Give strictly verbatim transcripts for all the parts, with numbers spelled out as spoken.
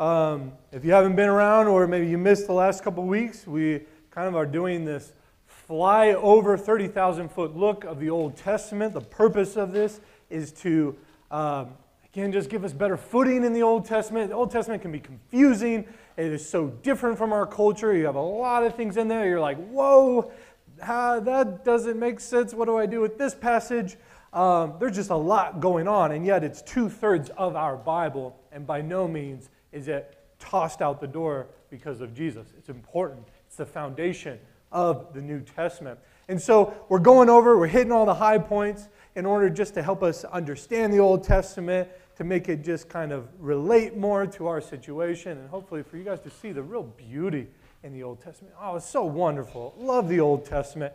Um, if you haven't been around, or maybe you missed the last couple weeks, we kind of are doing this fly over thirty thousand foot look of the Old Testament. The purpose of this is to, um, again, just give us better footing in the Old Testament. The Old Testament can be confusing. It is so different from our culture. You have a lot of things in there. You're like, whoa, how, that doesn't make sense. What do I do with this passage? Um, there's just a lot going on, and yet it's two-thirds of our Bible, and by no means is it tossed out the door because of Jesus. It's important. It's the foundation of the New Testament. And so we're going over, we're hitting all the high points in order just to help us understand the Old Testament, to make it just kind of relate more to our situation, and hopefully for you guys to see the real beauty in the Old Testament. Oh, it's so wonderful. Love the Old Testament.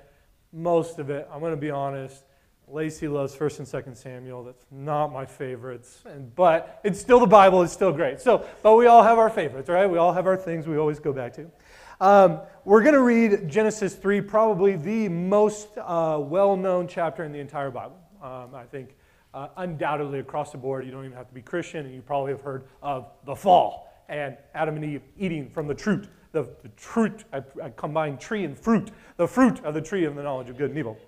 Most of it, I'm going to be honest, Lacey loves first and second Samuel. That's not my favorites, and, but it's still the Bible. It's still great. So, but we all have our favorites, right? We all have our things we always go back to. Um, we're going to read Genesis three, probably the most uh, well-known chapter in the entire Bible. Um, I think uh, undoubtedly across the board, you don't even have to be Christian, and you probably have heard of the fall and Adam and Eve eating from the fruit. The, the fruit, I, I combine tree and fruit, the fruit of the tree of the knowledge of good and evil.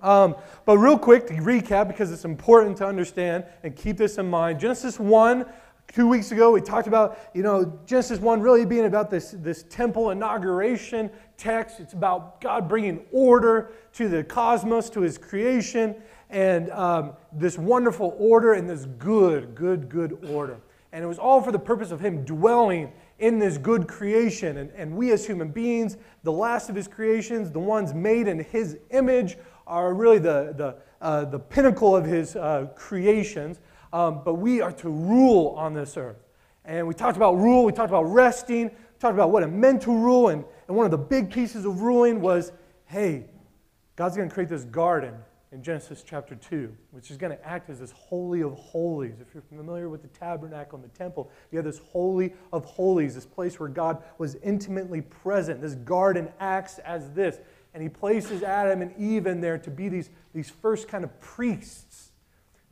Um, but real quick to recap, because it's important to understand and keep this in mind. Genesis one, two weeks ago, we talked about, you know, Genesis one really being about this, this temple inauguration text. It's about God bringing order to the cosmos, to his creation, and um, this wonderful order and this good, good, good order. And it was all for the purpose of him dwelling in this good creation. And, and we as human beings, the last of his creations, the ones made in his image, are really the, the, uh, the pinnacle of his uh, creations, um, but we are to rule on this earth. And we talked about rule, we talked about resting, we talked about what it meant to rule, and, and one of the big pieces of ruling was, hey, God's going to create this garden in Genesis chapter two, which is going to act as this holy of holies. If you're familiar with the tabernacle and the temple, you have this holy of holies, this place where God was intimately present. This garden acts as this. And he places Adam and Eve in there to be these, these first kind of priests,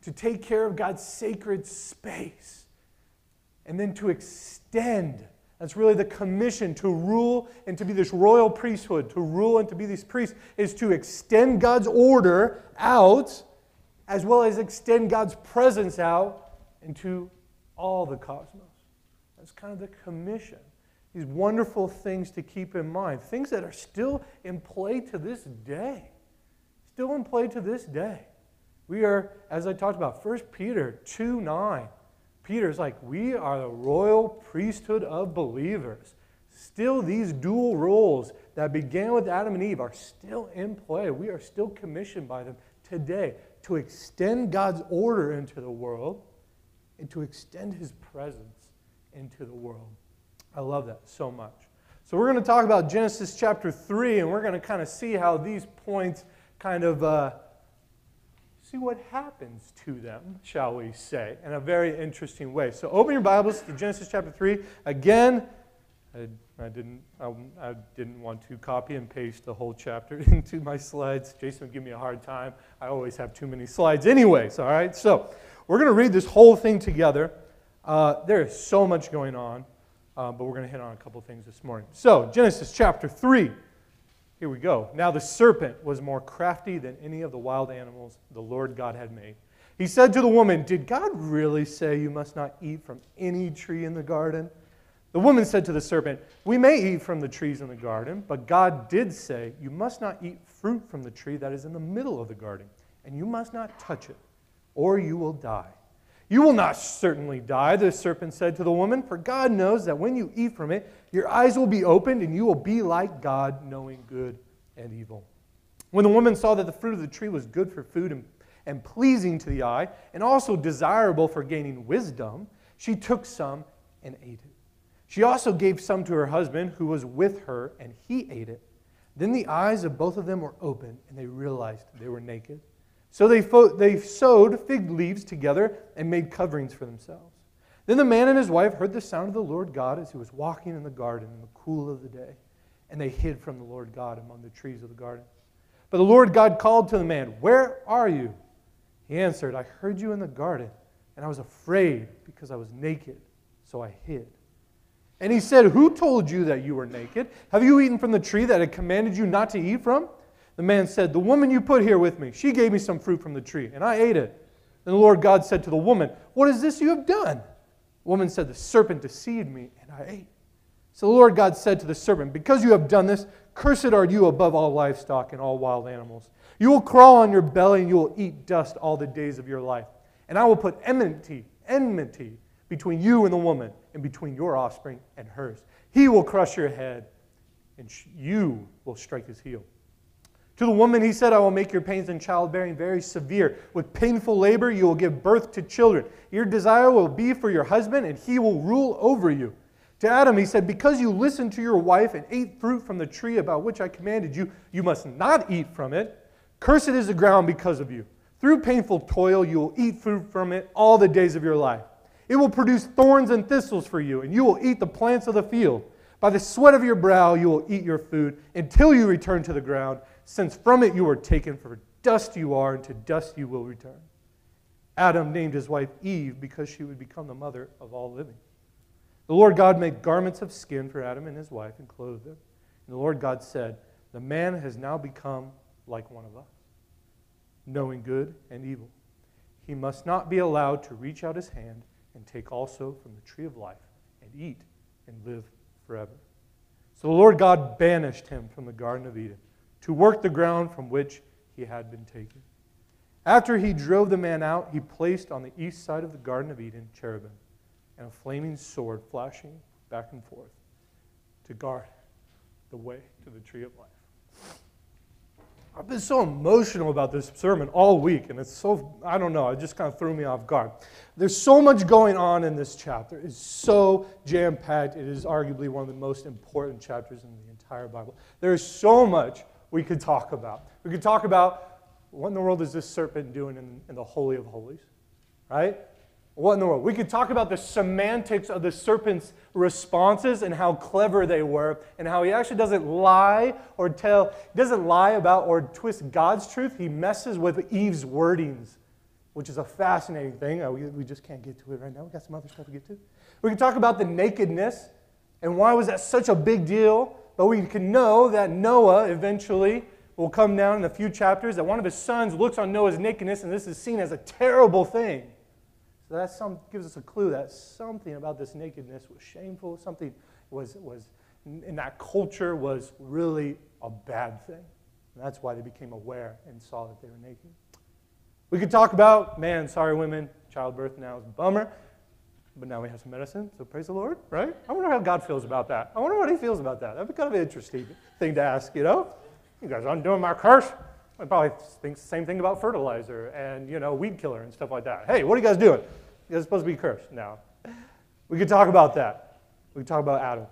to take care of God's sacred space, and then to extend. That's really the commission, to rule and to be this royal priesthood, to rule and to be these priests, is to extend God's order out, as well as extend God's presence out into all the cosmos. That's kind of the commission. These wonderful things to keep in mind, things that are still in play to this day. Still in play to this day. We are, as I talked about, First Peter two nine. Peter's like, we are the royal priesthood of believers. Still these dual roles that began with Adam and Eve are still in play. We are still commissioned by them today to extend God's order into the world and to extend his presence into the world. I love that so much. So we're going to talk about Genesis chapter three, and we're going to kind of see how these points kind of, uh, see what happens to them, shall we say, in a very interesting way. So open your Bibles to Genesis chapter three. Again, I, I, didn't, I, I didn't want to copy and paste the whole chapter into my slides. Jason would give me a hard time. I always have too many slides anyways, all right? So we're going to read this whole thing together. Uh, there is so much going on. Uh, but we're going to hit on a couple things this morning. So, Genesis chapter three, here we go. Now the serpent was more crafty than any of the wild animals the Lord God had made. He said to the woman, "Did God really say you must not eat from any tree in the garden?" The woman said to the serpent, "We may eat from the trees in the garden, but God did say you must not eat fruit from the tree that is in the middle of the garden, and you must not touch it, or you will die." "You will not certainly die," the serpent said to the woman, "for God knows that when you eat from it, your eyes will be opened and you will be like God, knowing good and evil." When the woman saw that the fruit of the tree was good for food and, and pleasing to the eye, and also desirable for gaining wisdom, she took some and ate it. She also gave some to her husband who was with her, and he ate it. Then the eyes of both of them were opened, and they realized they were naked. So they, fo- they sewed fig leaves together and made coverings for themselves. Then the man and his wife heard the sound of the Lord God as he was walking in the garden in the cool of the day, and they hid from the Lord God among the trees of the garden. But the Lord God called to the man, "Where are you?" He answered, "I heard you in the garden, and I was afraid because I was naked, so I hid." And he said, who told you that you were naked? Have you eaten from the tree that I commanded you not to eat from? The man said, the woman you put here with me, she gave me some fruit from the tree, and I ate it. Then the Lord God said to the woman, what is this you have done? The woman said, the serpent deceived me, and I ate. So the Lord God said to the serpent, because you have done this, cursed are you above all livestock and all wild animals. You will crawl on your belly, and you will eat dust all the days of your life. And I will put enmity, enmity between you and the woman, and between your offspring and hers. He will crush your head, and you will strike his heel. To the woman he said, I will make your pains in childbearing very severe. With painful labor you will give birth to children. Your desire will be for your husband, and he will rule over you. To Adam he said, because you listened to your wife and ate fruit from the tree about which I commanded you, you must not eat from it. Cursed is the ground because of you. Through painful toil you will eat fruit from it all the days of your life. It will produce thorns and thistles for you, and you will eat the plants of the field. By the sweat of your brow you will eat your food until you return to the ground, since from it you were taken, for dust you are, and to dust you will return. Adam named his wife Eve because she would become the mother of all living. The Lord God made garments of skin for Adam and his wife and clothed them. And the Lord God said, the man has now become like one of us, knowing good and evil. He must not be allowed to reach out his hand and take also from the tree of life, and eat and live forever. So the Lord God banished him from the Garden of Eden to work the ground from which he had been taken. After he drove the man out, he placed on the east side of the Garden of Eden cherubim and a flaming sword flashing back and forth to guard the way to the tree of life. I've been so emotional about this sermon all week, and it's so, I don't know, it just kind of threw me off guard. There's so much going on in this chapter. It's so jam-packed. It is arguably one of the most important chapters in the entire Bible. There is so much we could talk about. We could talk about what in the world is this serpent doing in, in the Holy of Holies, right? What in the world? We could talk about the semantics of the serpent's responses and how clever they were, and how he actually doesn't lie or tell, doesn't lie about or twist God's truth. He messes with Eve's wordings, which is a fascinating thing. We, we just can't get to it right now. We got some other stuff to get to. We could talk about the nakedness and why was that such a big deal. But we can know that Noah eventually will come down in a few chapters, that one of his sons looks on Noah's nakedness, and this is seen as a terrible thing. So that some, gives us a clue that something about this nakedness was shameful, something was, was in that culture was really a bad thing. And that's why they became aware and saw that they were naked. We could talk about, man, sorry women, childbirth now is a bummer, but now we have some medicine, so praise the Lord, right? I wonder how God feels about that. I wonder what he feels about that. That'd be kind of an interesting thing to ask, you know? You guys aren't doing my curse. I probably think the same thing about fertilizer and, you know, weed killer and stuff like that. Hey, what are you guys doing? You guys are supposed to be cursed. No. We could talk about that. We could talk about Adam.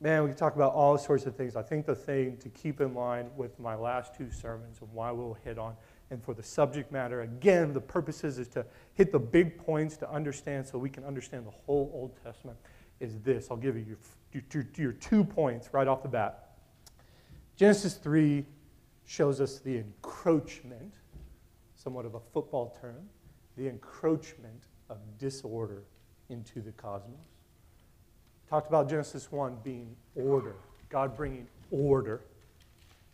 Man, we could talk about all sorts of things. I think the thing to keep in mind with my last two sermons and why we'll hit on, and for the subject matter, again, the purpose is, is to hit the big points to understand so we can understand the whole Old Testament, is this. I'll give you your, your, your two points right off the bat. Genesis three shows us the encroachment, somewhat of a football term, the encroachment of disorder into the cosmos. Talked about Genesis one being order, God bringing order,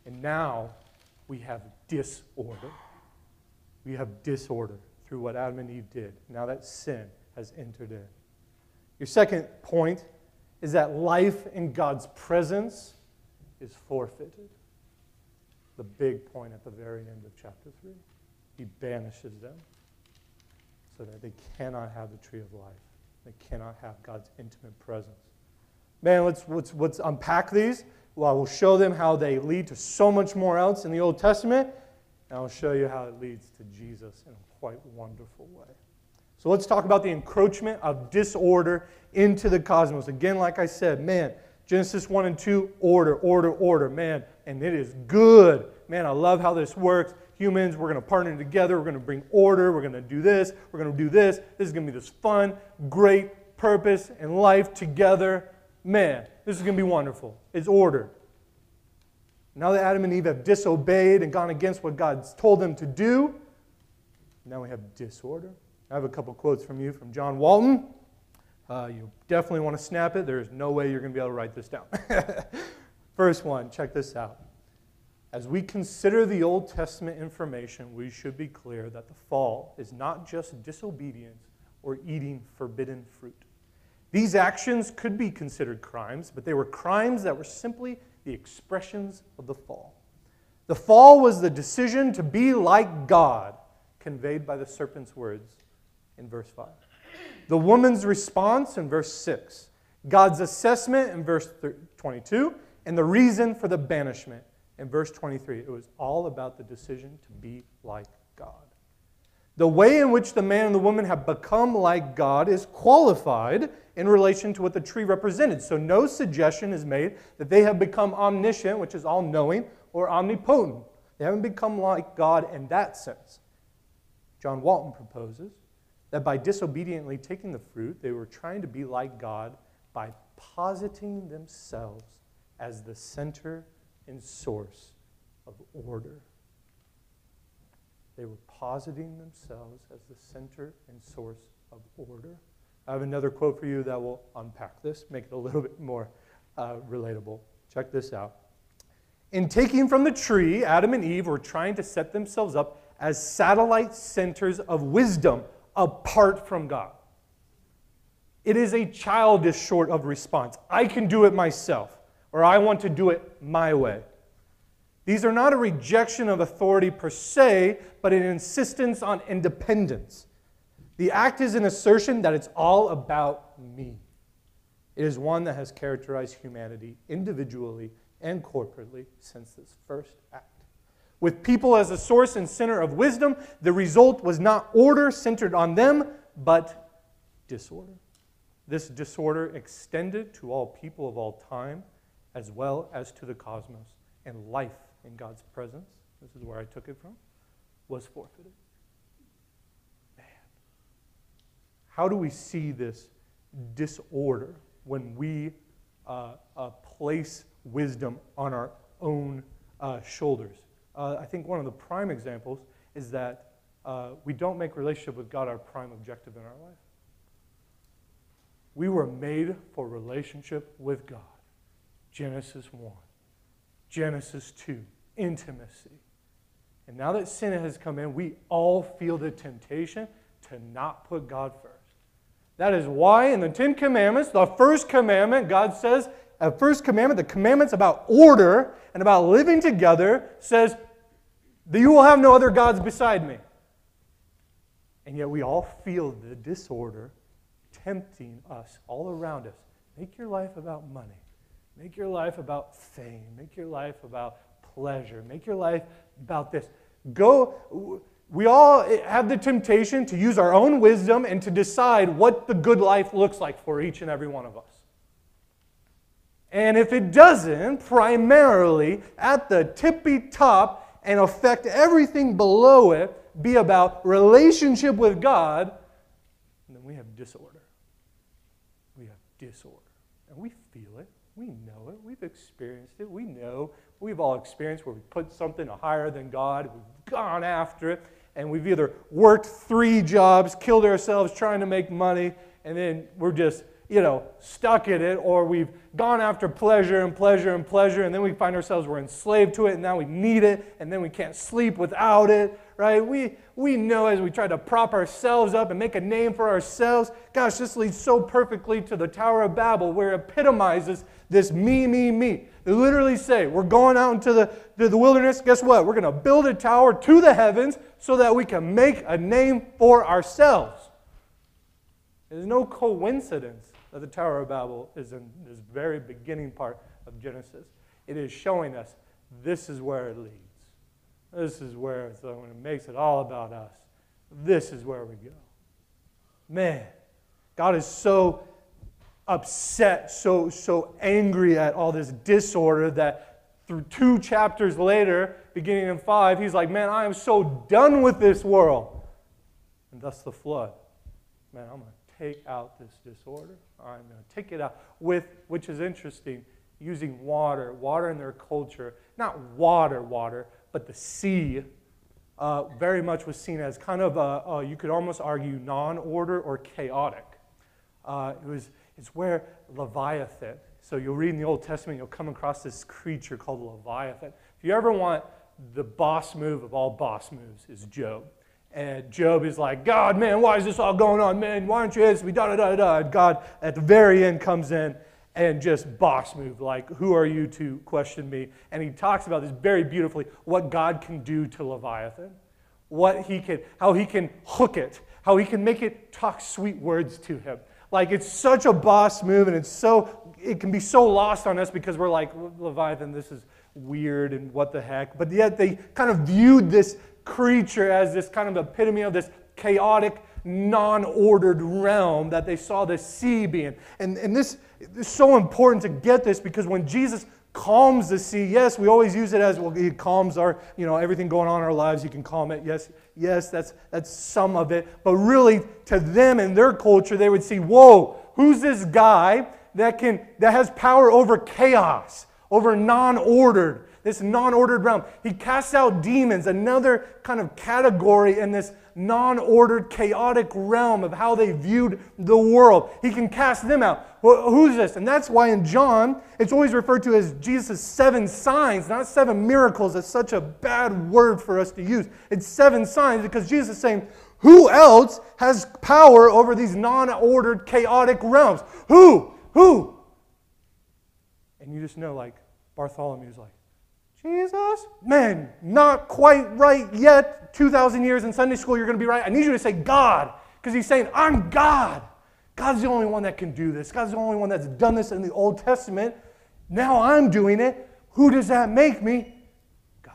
and now we have disorder. We have disorder through what Adam and Eve did. Now that sin has entered in. Your second point is that life in God's presence is forfeited. The big point at the very end of chapter three. He banishes them so that they cannot have the tree of life. They cannot have God's intimate presence. Man, let's, let's, let's unpack these. Well, I will show them how they lead to so much more else in the Old Testament, and I'll show you how it leads to Jesus in a quite wonderful way. So let's talk about the encroachment of disorder into the cosmos. Again, like I said, man, Genesis one and two, order, order, order, man. And it is good. Man, I love how this works. Humans, we're going to partner together. We're going to bring order. We're going to do this. We're going to do this. This is going to be this fun, great purpose and life together. Man, this is going to be wonderful. It's order. Now that Adam and Eve have disobeyed and gone against what God's told them to do, now we have disorder. I have a couple quotes from you from John Walton. Uh, you definitely want to snap it. There's no way you're going to be able to write this down. First one, check this out. As we consider the Old Testament information, we should be clear that the fall is not just disobedience or eating forbidden fruit. These actions could be considered crimes, but they were crimes that were simply the expressions of the fall. The fall was the decision to be like God, conveyed by the serpent's words in verse five. The woman's response in verse six, God's assessment in verse twenty-two, and the reason for the banishment in verse twenty-three. It was all about the decision to be like God. The way in which the man and the woman have become like God is qualified in relation to what the tree represented. So no suggestion is made that they have become omniscient, which is all-knowing, or omnipotent. They haven't become like God in that sense. John Walton proposes that by disobediently taking the fruit, they were trying to be like God by positing themselves as the center and source of order. They were positing themselves as the center and source of order. I have another quote for you that will unpack this, make it a little bit more uh, relatable. Check this out. In taking from the tree, Adam and Eve were trying to set themselves up as satellite centers of wisdom apart from God. It is a childish sort of response. I can do it myself, or I want to do it my way. These are not a rejection of authority per se, but an insistence on independence. The act is an assertion that it's all about me. It is one that has characterized humanity individually and corporately since this first act. With people as the source and center of wisdom, the result was not order centered on them, but disorder. This disorder extended to all people of all time, as well as to the cosmos, and life in God's presence, this is where I took it from, was forfeited. Man. How do we see this disorder when we uh, uh, place wisdom on our own uh, shoulders? Uh, I think one of the prime examples is that uh, we don't make relationship with God our prime objective in our life. We were made for relationship with God. Genesis one. Genesis two, intimacy. And now that sin has come in, we all feel the temptation to not put God first. That is why in the Ten Commandments, the first commandment, God says, the first commandment, the commandments about order and about living together, says that you will have no other gods beside me. And yet we all feel the disorder tempting us all around us. Make your life about money. Make your life about fame. Make your life about pleasure. Make your life about this. Go. We all have the temptation to use our own wisdom and to decide what the good life looks like for each and every one of us. And if it doesn't, primarily at the tippy top and affect everything below it, be about relationship with God, and then we have disorder. We have disorder. And we feel it. We know it. We've experienced it. We know. We've all experienced where we put something higher than God. We've gone after it. And we've either worked three jobs, killed ourselves trying to make money, and then we're just, you know, stuck at it. Or we've gone after pleasure and pleasure and pleasure, and then we find ourselves we're enslaved to it, and now we need it, and then we can't sleep without it, right? We, we know as we try to prop ourselves up and make a name for ourselves, gosh, this leads so perfectly to the Tower of Babel, where it epitomizes this me, me, me. They literally say, we're going out into the, to the wilderness. Guess what? We're going to build a tower to the heavens so that we can make a name for ourselves. It is no coincidence that the Tower of Babel is in this very beginning part of Genesis. It is showing us this is where it leads. This is where it's, when it makes it all about us. This is where we go. Man, God is so upset, so, so angry at all this disorder that through two chapters later, beginning in five, he's like, man, I am so done with this world. And thus the flood. Man, I'm going to take out this disorder. I'm going to take it out with, which is interesting, using water, water in their culture. Not water, water, but the sea uh, very much was seen as kind of, a, a, you could almost argue, non-order or chaotic. Uh, it was, it's where Leviathan, so you'll read in the Old Testament, you'll come across this creature called Leviathan. If you ever want the boss move of all boss moves, is Job. And Job is like, God, man, why is this all going on, man? Why aren't you answering me, da-da-da-da. And God, at the very end, comes in and just boss move, like, who are you to question me? And he talks about this very beautifully, what God can do to Leviathan, what he can, how he can hook it, how he can make it talk sweet words to him. Like, it's such a boss move, and it's so, it can be so lost on us because we're like, Leviathan, this is weird and what the heck. But yet they kind of viewed this creature as this kind of epitome of this chaotic, non-ordered realm that they saw the sea being. And, and this is so important to get this, because when Jesus calms the sea, yes, we always use it as, well, he calms our, you know, everything going on in our lives, he can calm it. Yes, yes, that's, that's some of it. But really, to them in their culture, they would see, whoa, who's this guy that can, that has power over chaos, over non-ordered, this non-ordered realm. He casts out demons, another kind of category in this non-ordered, chaotic realm of how they viewed the world. He can cast them out. Well, who's this? And that's why in John, it's always referred to as Jesus' seven signs, not seven miracles. That's such a bad word for us to use. It's seven signs, because Jesus is saying, who else has power over these non-ordered, chaotic realms? Who? Who? And you just know, like, Bartholomew's like, Jesus? Man, not quite right yet. two thousand years in Sunday school, you're going to be right. I need you to say God, because he's saying, I'm God. God's the only one that can do this. God's the only one that's done this in the Old Testament. Now I'm doing it. Who does that make me? God.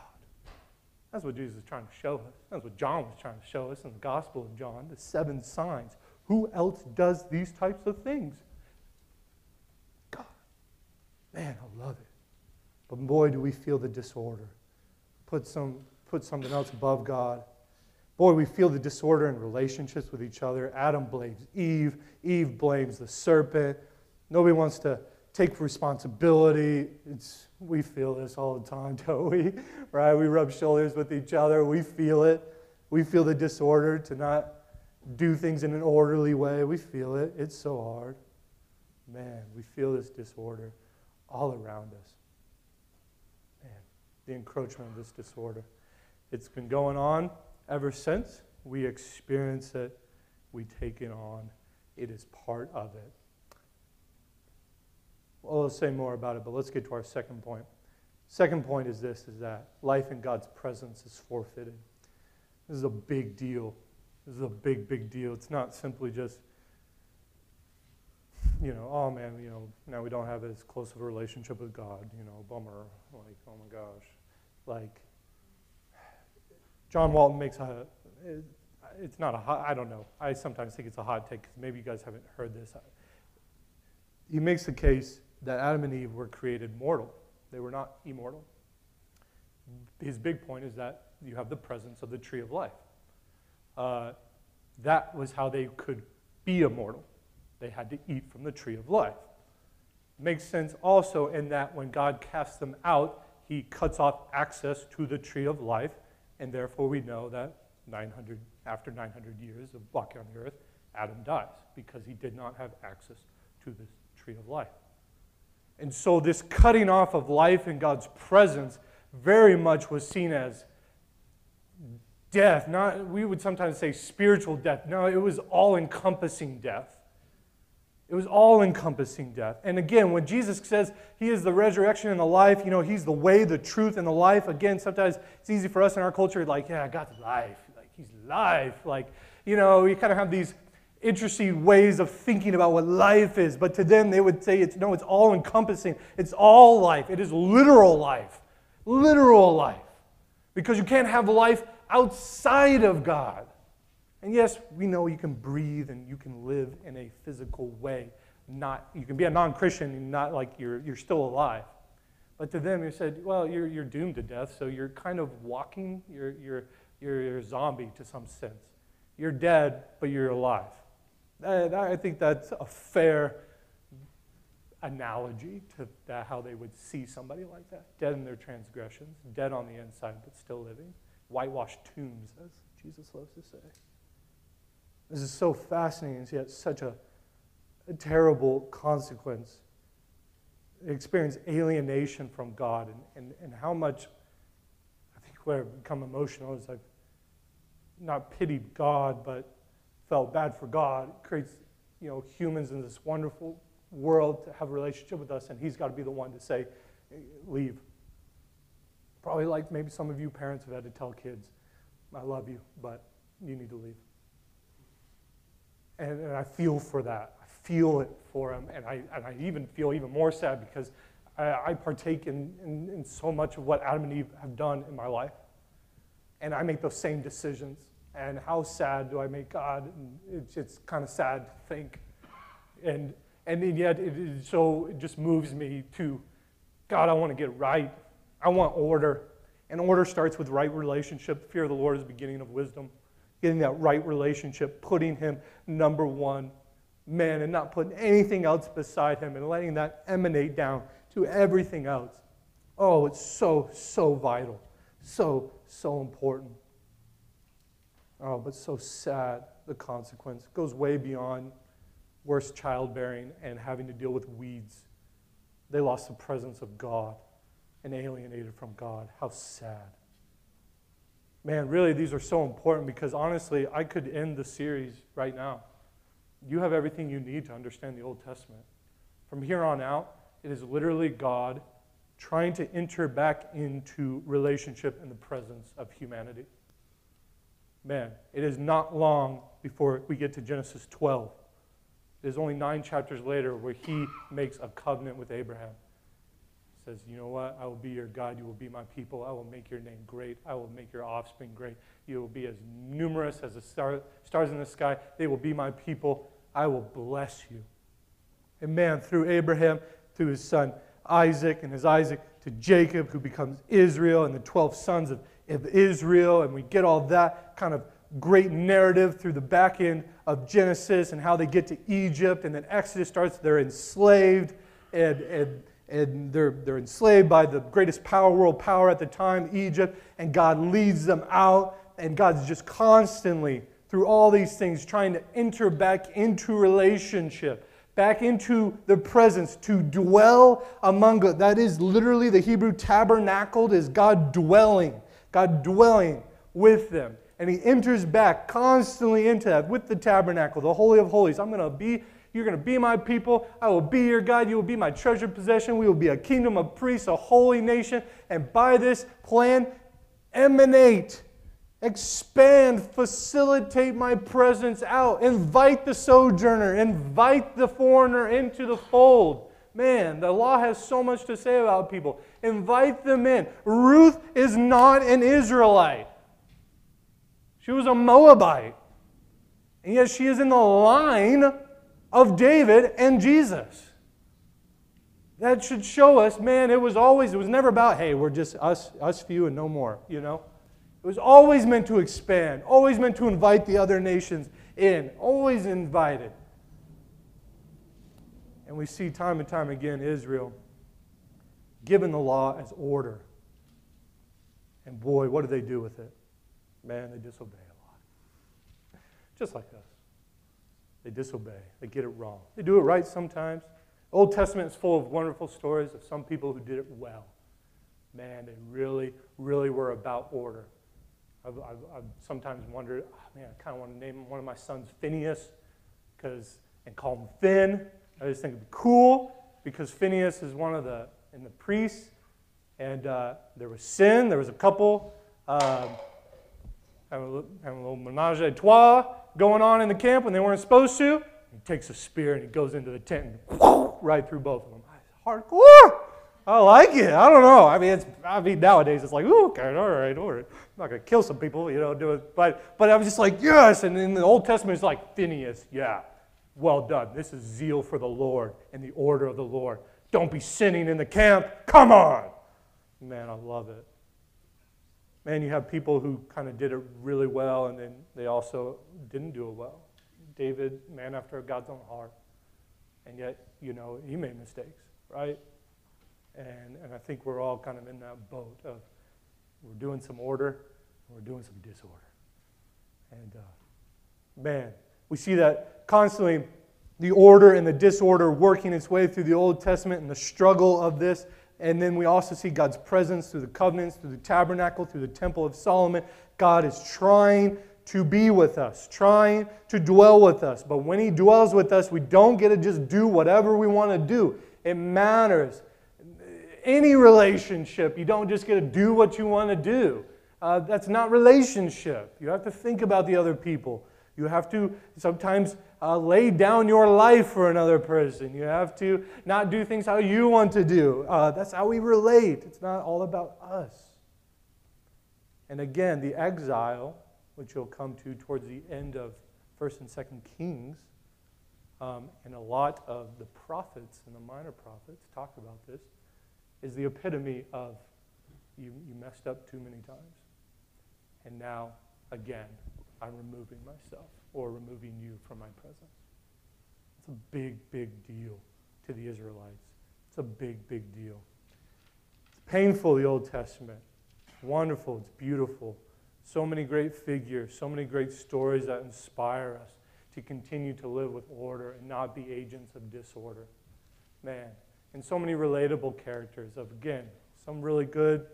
That's what Jesus is trying to show us. That's what John was trying to show us in the Gospel of John, the seven signs. Who else does these types of things? God. Man, I love it. But boy, do we feel the disorder. Put some, put something else above God. Boy, we feel the disorder in relationships with each other. Adam blames Eve. Eve blames the serpent. Nobody wants to take responsibility. It's, we feel this all the time, don't we? Right? We rub shoulders with each other. We feel it. We feel the disorder to not do things in an orderly way. We feel it. It's so hard. Man, we feel this disorder all around us. The encroachment of this disorder. It's been going on ever since. We experience it. We take it on. It is part of it. Well, I'll say more about it, but let's get to our second point. Second point is this, is that life in God's presence is forfeited. This is a big deal. This is a big, big deal. It's not simply just, you know, oh man, you know, now we don't have as close of a relationship with God, you know, bummer, like, oh my gosh. Like, John Walton makes a, it's not a hot, I don't know. I sometimes think it's a hot take, because maybe you guys haven't heard this. He makes the case that Adam and Eve were created mortal. They were not immortal. His big point is that you have the presence of the tree of life. Uh, that was how they could be immortal. They had to eat from the tree of life. Makes sense also in that when God casts them out, he cuts off access to the tree of life, and therefore we know that nine hundred, after nine hundred years of walking on the earth, Adam dies because he did not have access to the tree of life. And so this cutting off of life in God's presence very much was seen as death. Not, we would sometimes say spiritual death. No, it was all-encompassing death. It was all-encompassing death. And again, when Jesus says he is the resurrection and the life, you know, he's the way, the truth, and the life. Again, sometimes it's easy for us in our culture, like, yeah, God's life. Like, he's life. Like, you know, you kind of have these interesting ways of thinking about what life is. But to them, they would say, it's no, it's all-encompassing. It's all life. It is literal life. Literal life. Because you can't have life outside of God. And yes, we know you can breathe and you can live in a physical way. Not, you can be a non-Christian and not like you're, you're still alive. But to them, you said, well, you're, you're doomed to death, so you're kind of walking, you're, you're, you're, you're a zombie to some sense. You're dead, but you're alive. And I think that's a fair analogy to that, how they would see somebody like that. Dead in their transgressions, dead on the inside, but still living. Whitewashed tombs, as Jesus loves to say. This is so fascinating, it's yet such a, a terrible consequence. Experience alienation from God, and, and, and how much I think where I've become emotional is I've not pitied God, but felt bad for God. It creates, you know, humans in this wonderful world to have a relationship with us, and he's got to be the one to say, leave. Probably like maybe some of you parents have had to tell kids, I love you, but you need to leave. And, and I feel for that. Feel it for him, and I, and I even feel even more sad because I, I partake in, in, in so much of what Adam and Eve have done in my life, and I make those same decisions, and how sad do I make God? And it's, it's kind of sad to think, and, and yet it, it, so it just moves me to, God, I want to get right. I want order, and order starts with right relationship. The fear of the Lord is the beginning of wisdom. Getting that right relationship, putting him number one, man, and not putting anything else beside him and letting that emanate down to everything else. Oh, it's so, so vital. So, so important. Oh, but so sad, the consequence. It goes way beyond worse childbearing and having to deal with weeds. They lost the presence of God and alienated from God. How sad. Man, really, these are so important because honestly, I could end the series right now. You have everything you need to understand the Old Testament. From here on out, it is literally God trying to enter back into relationship in the presence of humanity. Man, it is not long before we get to Genesis twelve. It is only nine chapters later where he makes a covenant with Abraham. He says, you know what? I will be your God. You will be my people. I will make your name great. I will make your offspring great. You will be as numerous as the star, stars in the sky. They will be my people. I will bless you. And man, through Abraham, through his son Isaac, and his Isaac to Jacob, who becomes Israel, and the twelve sons of, of Israel, and we get all that kind of great narrative through the back end of Genesis and how they get to Egypt, and then Exodus starts, they're enslaved, and, and And they're, they're enslaved by the greatest power, world power at the time, Egypt. And God leads them out. And God's just constantly, through all these things, trying to enter back into relationship, back into the presence, to dwell among God. That is literally the Hebrew tabernacled is God dwelling, God dwelling with them. And he enters back constantly into that with the tabernacle, the Holy of Holies. I'm going to be... You're going to be my people. I will be your God. You will be my treasured possession. We will be a kingdom of priests, a holy nation. And by this plan, emanate, expand, facilitate my presence out. Invite the sojourner. Invite the foreigner into the fold. Man, the law has so much to say about people. Invite them in. Ruth is not an Israelite. She was a Moabite. And yet she is in the line of David and Jesus. That should show us, man, it was always, it was never about, hey, we're just us, us few and no more, you know? It was always meant to expand, always meant to invite the other nations in, always invited. And we see time and time again Israel given the law as order. And boy, what do they do with it? Man, they disobey a lot. Just like us. They disobey. They get it wrong. They do it right sometimes. The Old Testament is full of wonderful stories of some people who did it well. Man, they really, really were about order. I've, I've, I've sometimes wondered, oh, man, I kind of want to name one of my sons Phinehas because, and call him Finn. I just think it would be cool because Phinehas is one of the, in the priests. And uh, there was sin. There was a couple. Uh, having, a little, having a little menage a trois going on in the camp when they weren't supposed to. He takes a spear and he goes into the tent and whoosh, right through both of them. Hardcore! I like it. I don't know. I mean, it's, I mean nowadays it's like, ooh, okay, all right, all right. I'm not going to kill some people, you know, do it. But, but I was just like, yes! And in the Old Testament it's like, Phinehas, yeah, well done. This is zeal for the Lord and the order of the Lord. Don't be sinning in the camp. Come on! Man, I love it. Man, you have people who kind of did it really well, and then they also didn't do it well. David, man after God's own heart. And yet, you know, he made mistakes, right? And, and I think we're all kind of in that boat of we're doing some order, and we're doing some disorder. And uh, man, we see that constantly the order and the disorder working its way through the Old Testament and the struggle of this. And then we also see God's presence through the covenants, through the tabernacle, through the temple of Solomon. God is trying to be with us, trying to dwell with us. But when He dwells with us, we don't get to just do whatever we want to do. It matters. Any relationship, you don't just get to do what you want to do. Uh, that's not relationship. You have to think about the other people. You have to sometimes uh, lay down your life for another person. You have to not do things how you want to do. Uh, that's how we relate. It's not all about us. And again, the exile, which you'll come to towards the end of First and Second Kings, um, and a lot of the prophets and the minor prophets talk about this, is the epitome of you, you messed up too many times. And now, again, I'm removing myself or removing you from my presence. It's a big, big deal to the Israelites. It's a big, big deal. It's painful, the Old Testament. It's wonderful. It's beautiful. So many great figures, so many great stories that inspire us to continue to live with order and not be agents of disorder. Man, and so many relatable characters of, again, some really good,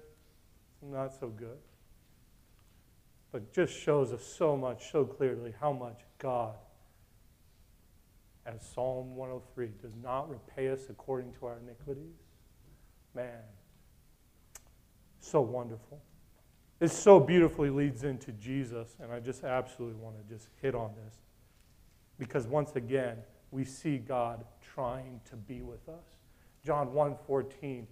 some not so good. But just shows us so much, so clearly, how much God, as Psalm one oh three, does not repay us according to our iniquities. Man, so wonderful. This so beautifully leads into Jesus, and I just absolutely want to just hit on this. Because once again, we see God trying to be with us. John one fourteen,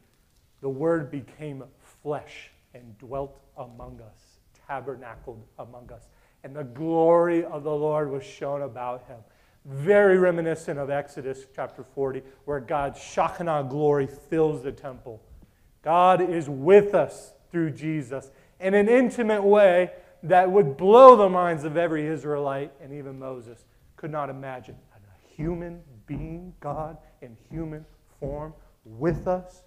the Word became flesh and dwelt among us. Tabernacled among us, and the glory of the Lord was shown about Him. Very reminiscent of Exodus chapter forty, where God's Shekinah glory fills the temple. God is with us through Jesus in an intimate way that would blow the minds of every Israelite, and even Moses could not imagine a human being, God in human form, with us.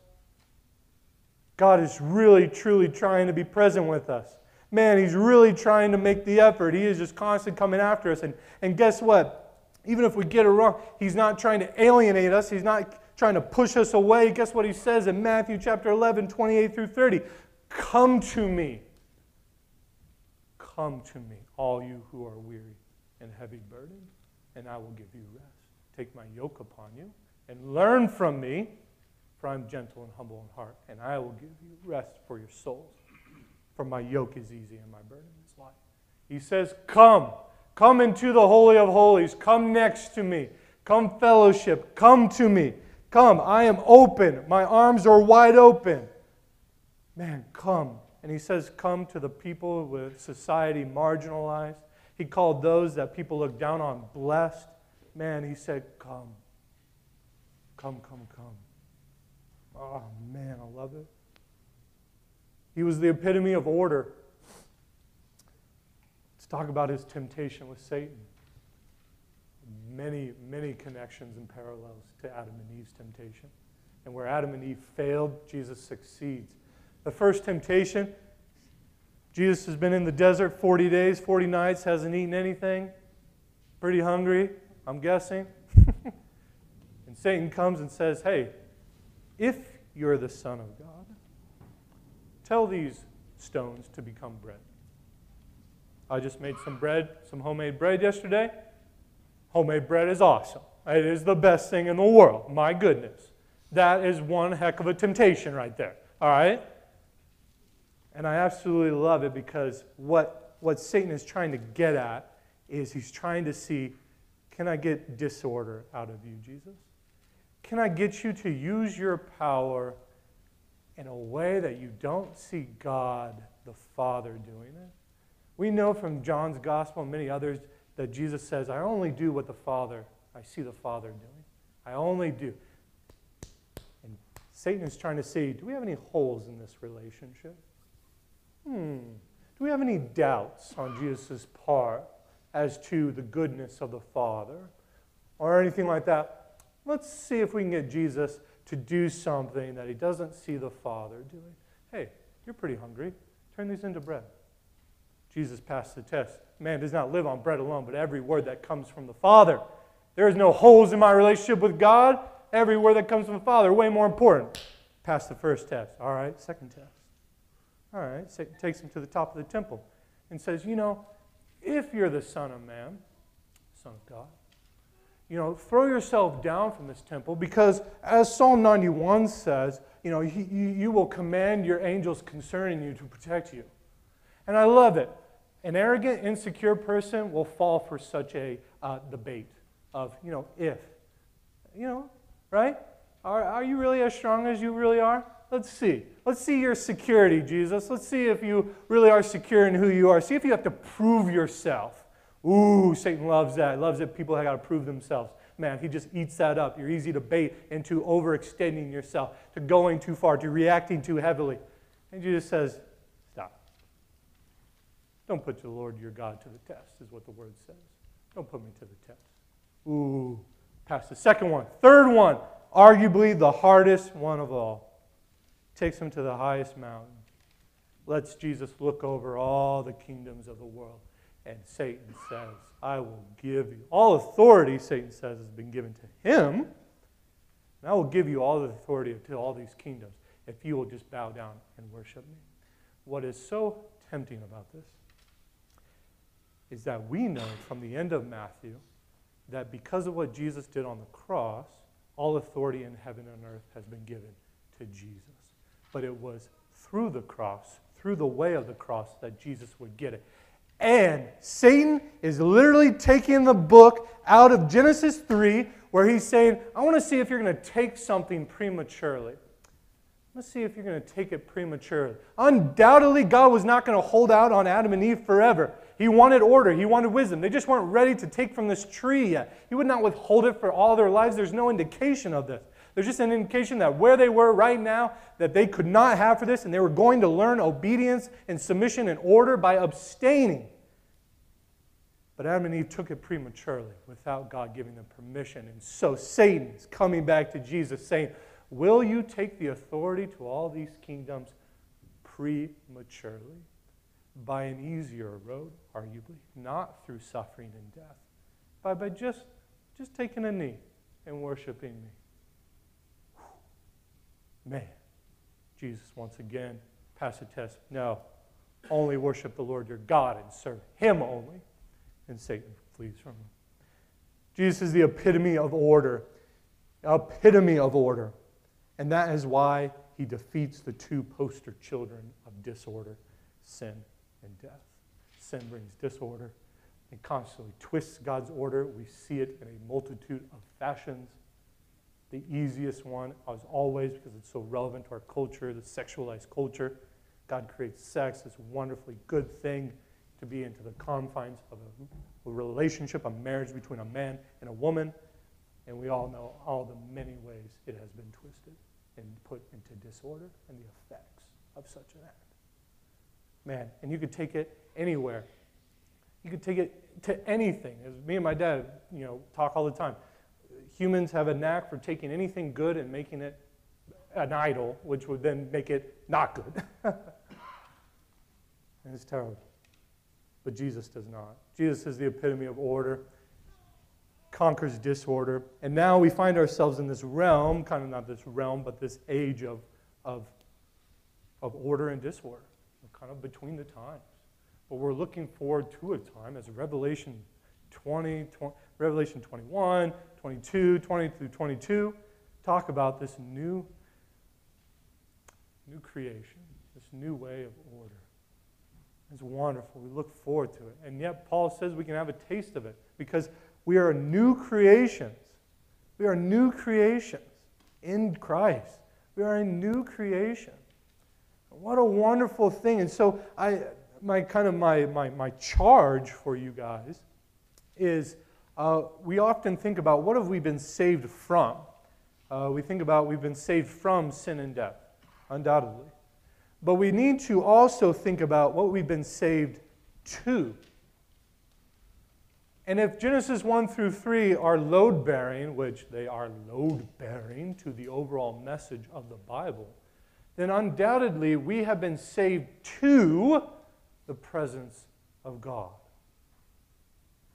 God is really, truly trying to be present with us. Man, He's really trying to make the effort. He is just constantly coming after us. And, and guess what? Even if we get it wrong, He's not trying to alienate us. He's not trying to push us away. Guess what He says in Matthew chapter eleven, twenty-eight through thirty? Come to me. Come to me, all you who are weary and heavy burdened, and I will give you rest. Take my yoke upon you and learn from me, for I am gentle and humble in heart, and I will give you rest for your souls. For my yoke is easy and my burden is light. He says, come. Come into the Holy of Holies. Come next to me. Come fellowship. Come to me. Come. I am open. My arms are wide open. Man, come. And He says, come to the people with society marginalized. He called those that people look down on blessed. Man, He said, come. Come, come, come. Oh, man, I love it. He was the epitome of order. Let's talk about His temptation with Satan. Many, many connections and parallels to Adam and Eve's temptation. And where Adam and Eve failed, Jesus succeeds. The first temptation, Jesus has been in the desert forty days, forty nights, hasn't eaten anything. Pretty hungry, I'm guessing. And Satan comes and says, hey, if you're the Son of God, tell these stones to become bread. I just made some bread, some homemade bread yesterday. Homemade bread is awesome. It is the best thing in the world. My goodness. That is one heck of a temptation right there. All right? And I absolutely love it because what, what Satan is trying to get at is he's trying to see, can I get disorder out of you, Jesus? Can I get you to use your power in a way that you don't see God the Father doing it? We know from John's Gospel and many others that Jesus says, I only do what the Father, I see the Father doing. I only do. And Satan is trying to see, do we have any holes in this relationship? Hmm. Do we have any doubts on Jesus' part as to the goodness of the Father? Or anything like that? Let's see if we can get Jesus to do something that He doesn't see the Father doing. Hey, you're pretty hungry. Turn these into bread. Jesus passed the test. Man does not live on bread alone, but every word that comes from the Father. There is no holes in my relationship with God. Every word that comes from the Father, way more important. Pass the first test. All right, second test. All right, so it takes him to the top of the temple and says, you know, if you're the Son of Man, Son of God, you know, throw yourself down from this temple, because as Psalm ninety-one says, you know, you, you will command your angels concerning you to protect you. And I love it. An arrogant, insecure person will fall for such a uh, debate of, you know, if. You know, right? Are, are you really as strong as you really are? Let's see. Let's see your security, Jesus. Let's see if you really are secure in who you are. See if you have to prove yourself. Ooh, Satan loves that. Loves that people have got to prove themselves. Man, he just eats that up. You're easy to bait into overextending yourself, to going too far, to reacting too heavily. And Jesus says, stop. Don't put your Lord, your God to the test, is what the word says. Don't put me to the test. Ooh, past the second one. Third one, arguably the hardest one of all. Takes him to the highest mountain. Lets Jesus look over all the kingdoms of the world. And Satan says, I will give you. All authority, Satan says, has been given to him. And I will give you all the authority to all these kingdoms if you will just bow down and worship me. What is so tempting about this is that we know from the end of Matthew that because of what Jesus did on the cross, all authority in heaven and earth has been given to Jesus. But it was through the cross, through the way of the cross, that Jesus would get it. And Satan is literally taking the book out of Genesis three, where he's saying, I want to see if you're going to take something prematurely. Let's see if you're going to take it prematurely. Undoubtedly, God was not going to hold out on Adam and Eve forever. He wanted order. He wanted wisdom. They just weren't ready to take from this tree yet. He would not withhold it for all their lives. There's no indication of this. There's just an indication that where they were right now, that they could not have for this, and they were going to learn obedience and submission and order by abstaining. But Adam and Eve took it prematurely without God giving them permission. And so Satan is coming back to Jesus saying, will you take the authority to all these kingdoms prematurely? By an easier road, arguably, not through suffering and death, but by just, just taking a knee and worshiping me. Man, Jesus once again, pass the test. No, only worship the Lord your God and serve Him only. And Satan flees from Him. Jesus is the epitome of order. Epitome of order. And that is why He defeats the two poster children of disorder, sin and death. Sin brings disorder. It constantly twists God's order. We see it in a multitude of fashions. The easiest one, as always, because it's so relevant to our culture, the sexualized culture. God creates sex, this wonderfully good thing to be into the confines of a, a relationship, a marriage between a man and a woman. And we all know all the many ways it has been twisted and put into disorder and the effects of such an act. Man, and you could take it anywhere. You could take it to anything. As me and my dad, you know, talk all the time. Humans have a knack for taking anything good and making it an idol, which would then make it not good. And it's terrible. But Jesus does not. Jesus is the epitome of order, conquers disorder. And now we find ourselves in this realm, kind of not this realm, but this age of, of, of order and disorder. We're kind of between the times. But we're looking forward to a time as Revelation twenty, twenty Revelation twenty-one, twenty-two, twenty through twenty-two, talk about this new, new creation, this new way of order. It's wonderful. We look forward to it. And yet Paul says we can have a taste of it because we are new creations. We are new creations in Christ. We are a new creation. What a wonderful thing. And so I, my kind of my, my, my charge for you guys is Uh, we often think about what have we been saved from. Uh, we think about we've been saved from sin and death, undoubtedly. But we need to also think about what we've been saved to. And if Genesis one through three are load-bearing, which they are load-bearing to the overall message of the Bible, then undoubtedly we have been saved to the presence of God.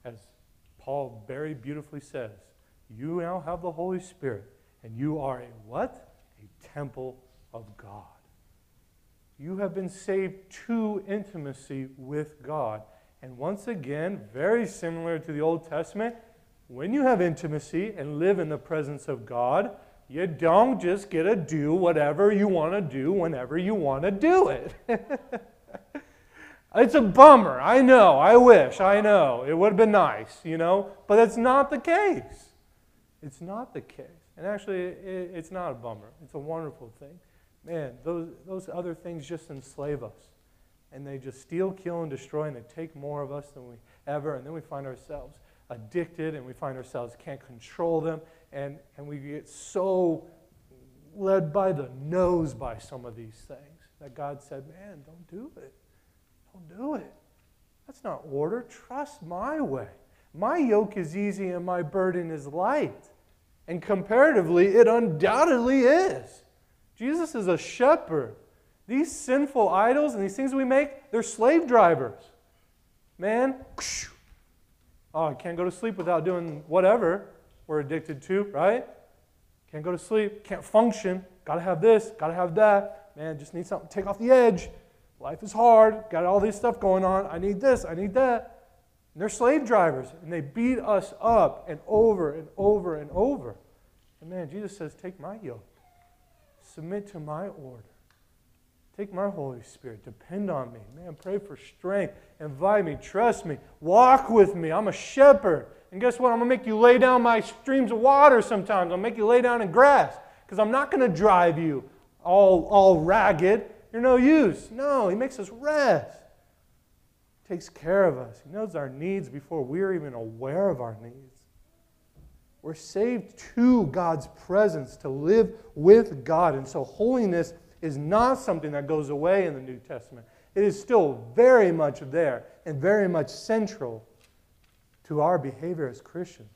As Paul very beautifully says, You now have the Holy Spirit, and you are a what? A temple of God. You have been saved to intimacy with God. And once again, very similar to the Old Testament, when you have intimacy and live in the presence of God, you don't just get to do whatever you want to do whenever you want to do it. It's a bummer. I know. I wish. I know. It would have been nice, you know. But that's not the case. It's not the case. And actually, it's not a bummer. It's a wonderful thing. Man, those, those other things just enslave us. And they just steal, kill, and destroy, and they take more of us than we ever. And then we find ourselves addicted, and we find ourselves can't control them. And, and we get so led by the nose by some of these things that God said, man, don't do it. Don't do it. That's not order. Trust my way. My yoke is easy and my burden is light. And comparatively, it undoubtedly is. Jesus is a shepherd. These sinful idols and these things we make, they're slave drivers. Man, oh, I can't go to sleep without doing whatever we're addicted to, right? Can't go to sleep, can't function, got to have this, got to have that. Man, just need something to take off the edge. Life is hard, got all this stuff going on. I need this, I need that. And they're slave drivers, and they beat us up and over and over and over. And man, Jesus says, take my yoke. Submit to my order. Take my Holy Spirit. Depend on me. Man, pray for strength. Invite me. Trust me. Walk with me. I'm a shepherd. And guess what? I'm going to make you lay down my streams of water sometimes. I'll make you lay down in grass because I'm not going to drive you all, all ragged. You're no use. No, he makes us rest. He takes care of us. He knows our needs before we're even aware of our needs. We're saved to God's presence, to live with God. And so holiness is not something that goes away in the New Testament. It is still very much there and very much central to our behavior as Christians.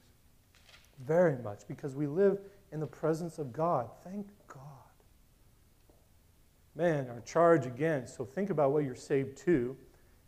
Very much, because we live in the presence of God. Thank God. Man, our charge again. So think about what you're saved to.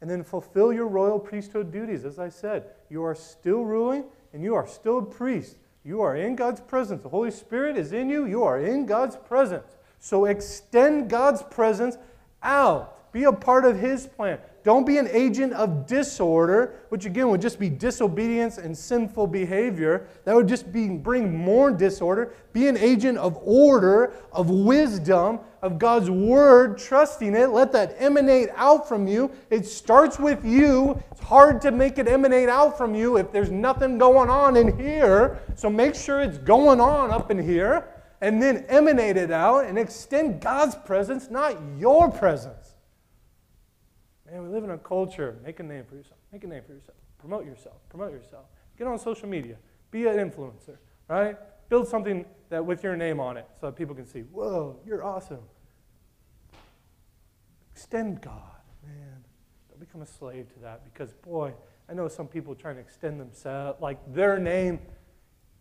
And then fulfill your royal priesthood duties. As I said, you are still ruling and you are still a priest. You are in God's presence. The Holy Spirit is in you. You are in God's presence. So extend God's presence out. Be a part of His plan. Don't be an agent of disorder, which again would just be disobedience and sinful behavior. That would just be, bring more disorder. Be an agent of order, of wisdom, of God's Word, trusting it. Let that emanate out from you. It starts with you. It's hard to make it emanate out from you if there's nothing going on in here. So make sure it's going on up in here. And then emanate it out and extend God's presence, not your presence. Man, we live in a culture. Make a name for yourself. Make a name for yourself. Promote yourself. Promote yourself. Get on social media. Be an influencer, right? Build something that with your name on it so that people can see, whoa, you're awesome. Extend God, man. Don't become a slave to that because, boy, I know some people trying to extend themselves, like their name,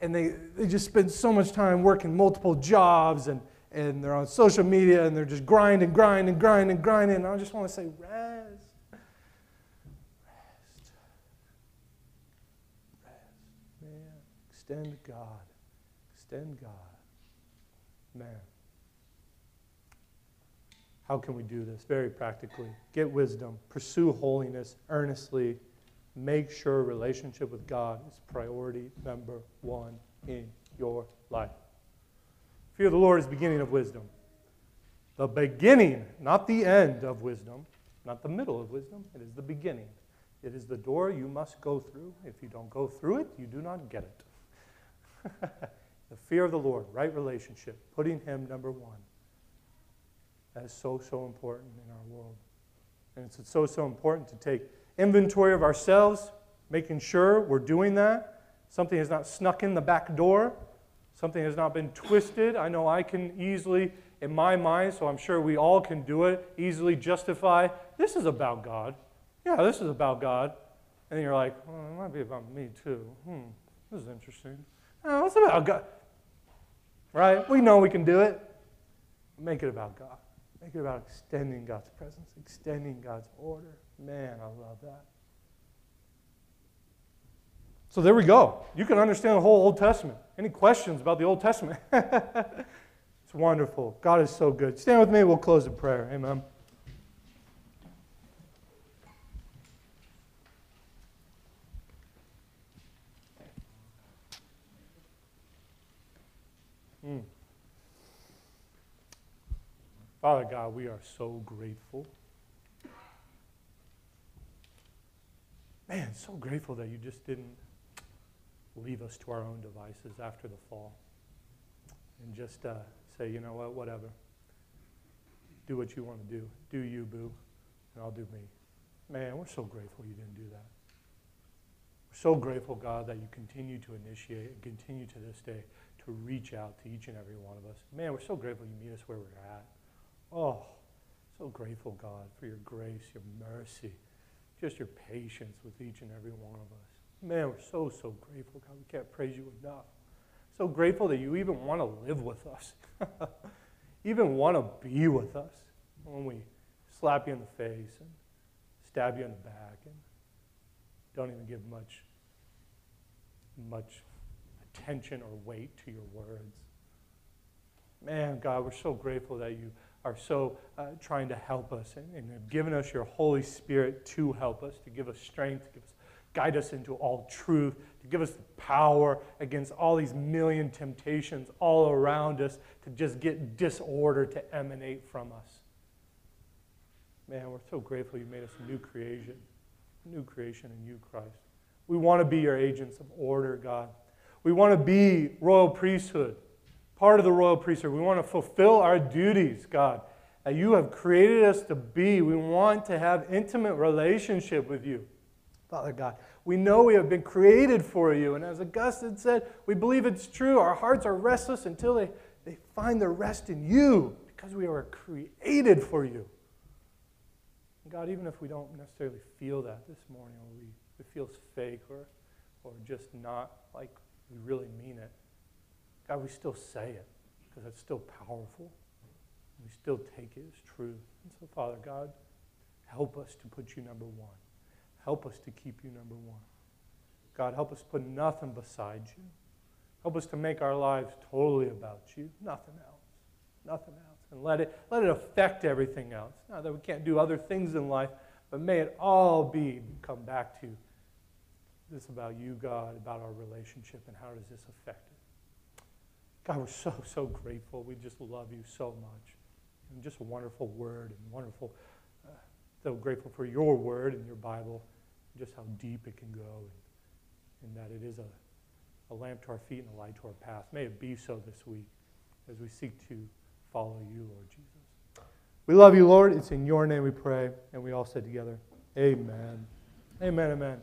and they, they just spend so much time working multiple jobs and And they're on social media, and they're just grinding, grinding, grinding, grinding. And I just want to say, rest. Rest. Rest. Man, extend God. Extend God. Man. How can we do this? Very practically. Get wisdom. Pursue holiness earnestly. Make sure relationship with God is priority number one in your life. Fear of the Lord is the beginning of wisdom. The beginning, not the end of wisdom, not the middle of wisdom. It is the beginning. It is the door you must go through. If you don't go through it, you do not get it. The fear of the Lord, right relationship, putting Him number one. That is so, so important in our world. And it's so, so important to take inventory of ourselves, making sure we're doing that. Something has not snuck in the back door. Something has not been twisted. I know I can easily, in my mind, so I'm sure we all can do it, easily justify, this is about God. Yeah, this is about God. And you're like, well, it might be about me too. Hmm, this is interesting. No, it's about God. Right? We know we can do it. Make it about God. Make it about extending God's presence, extending God's order. Man, I love that. So there we go. You can understand the whole Old Testament. Any questions about the Old Testament? It's wonderful. God is so good. Stand with me. We'll close in prayer. Amen. Mm. Father God, we are so grateful. Man, so grateful that you just didn't leave us to our own devices after the fall. And just uh, say, you know what, whatever. Do what you want to do. Do you, boo, and I'll do me. Man, we're so grateful you didn't do that. We're so grateful, God, that you continue to initiate and continue to this day to reach out to each and every one of us. Man, we're so grateful you meet us where we're at. Oh, so grateful, God, for your grace, your mercy, just your patience with each and every one of us. Man, we're so, so grateful, God. We can't praise you enough. So grateful that you even want to live with us. Even want to be with us when we slap you in the face and stab you in the back and don't even give much, much attention or weight to your words. Man, God, we're so grateful that you are so uh, trying to help us and, and have given us your Holy Spirit to help us, to give us strength, to give us, guide us into all truth, to give us the power against all these million temptations all around us to just get disorder to emanate from us. Man, we're so grateful you made us a new creation, a new creation in you, Christ. We want to be your agents of order, God. We want to be royal priesthood. Part of the royal priesthood. We want to fulfill our duties, God, that you have created us to be. We want to have intimate relationship with you, Father God. We know we have been created for you, and as Augustine said, we believe it's true. Our hearts are restless until they, they find their rest in you, because we are created for you. And God, even if we don't necessarily feel that this morning, or we, it feels fake, or, or just not like we really mean it, God, we still say it, because it's still powerful. We still take it as true. And so, Father God, help us to put you number one. Help us to keep you number one. God, help us put nothing beside you. Help us to make our lives totally about you. Nothing else. Nothing else. And let it, let it affect everything else. Not that we can't do other things in life, but may it all be, come back to this about you, God, about our relationship, and how does this affect it? God, we're so, so grateful. We just love you so much. And just a wonderful word and wonderful, uh, so grateful for your word and your Bible, and just how deep it can go, and, and that it is a, a lamp to our feet and a light to our path. May it be so this week as we seek to follow you, Lord Jesus. We love you, Lord. It's in your name we pray, and we all said together, amen. Amen, amen.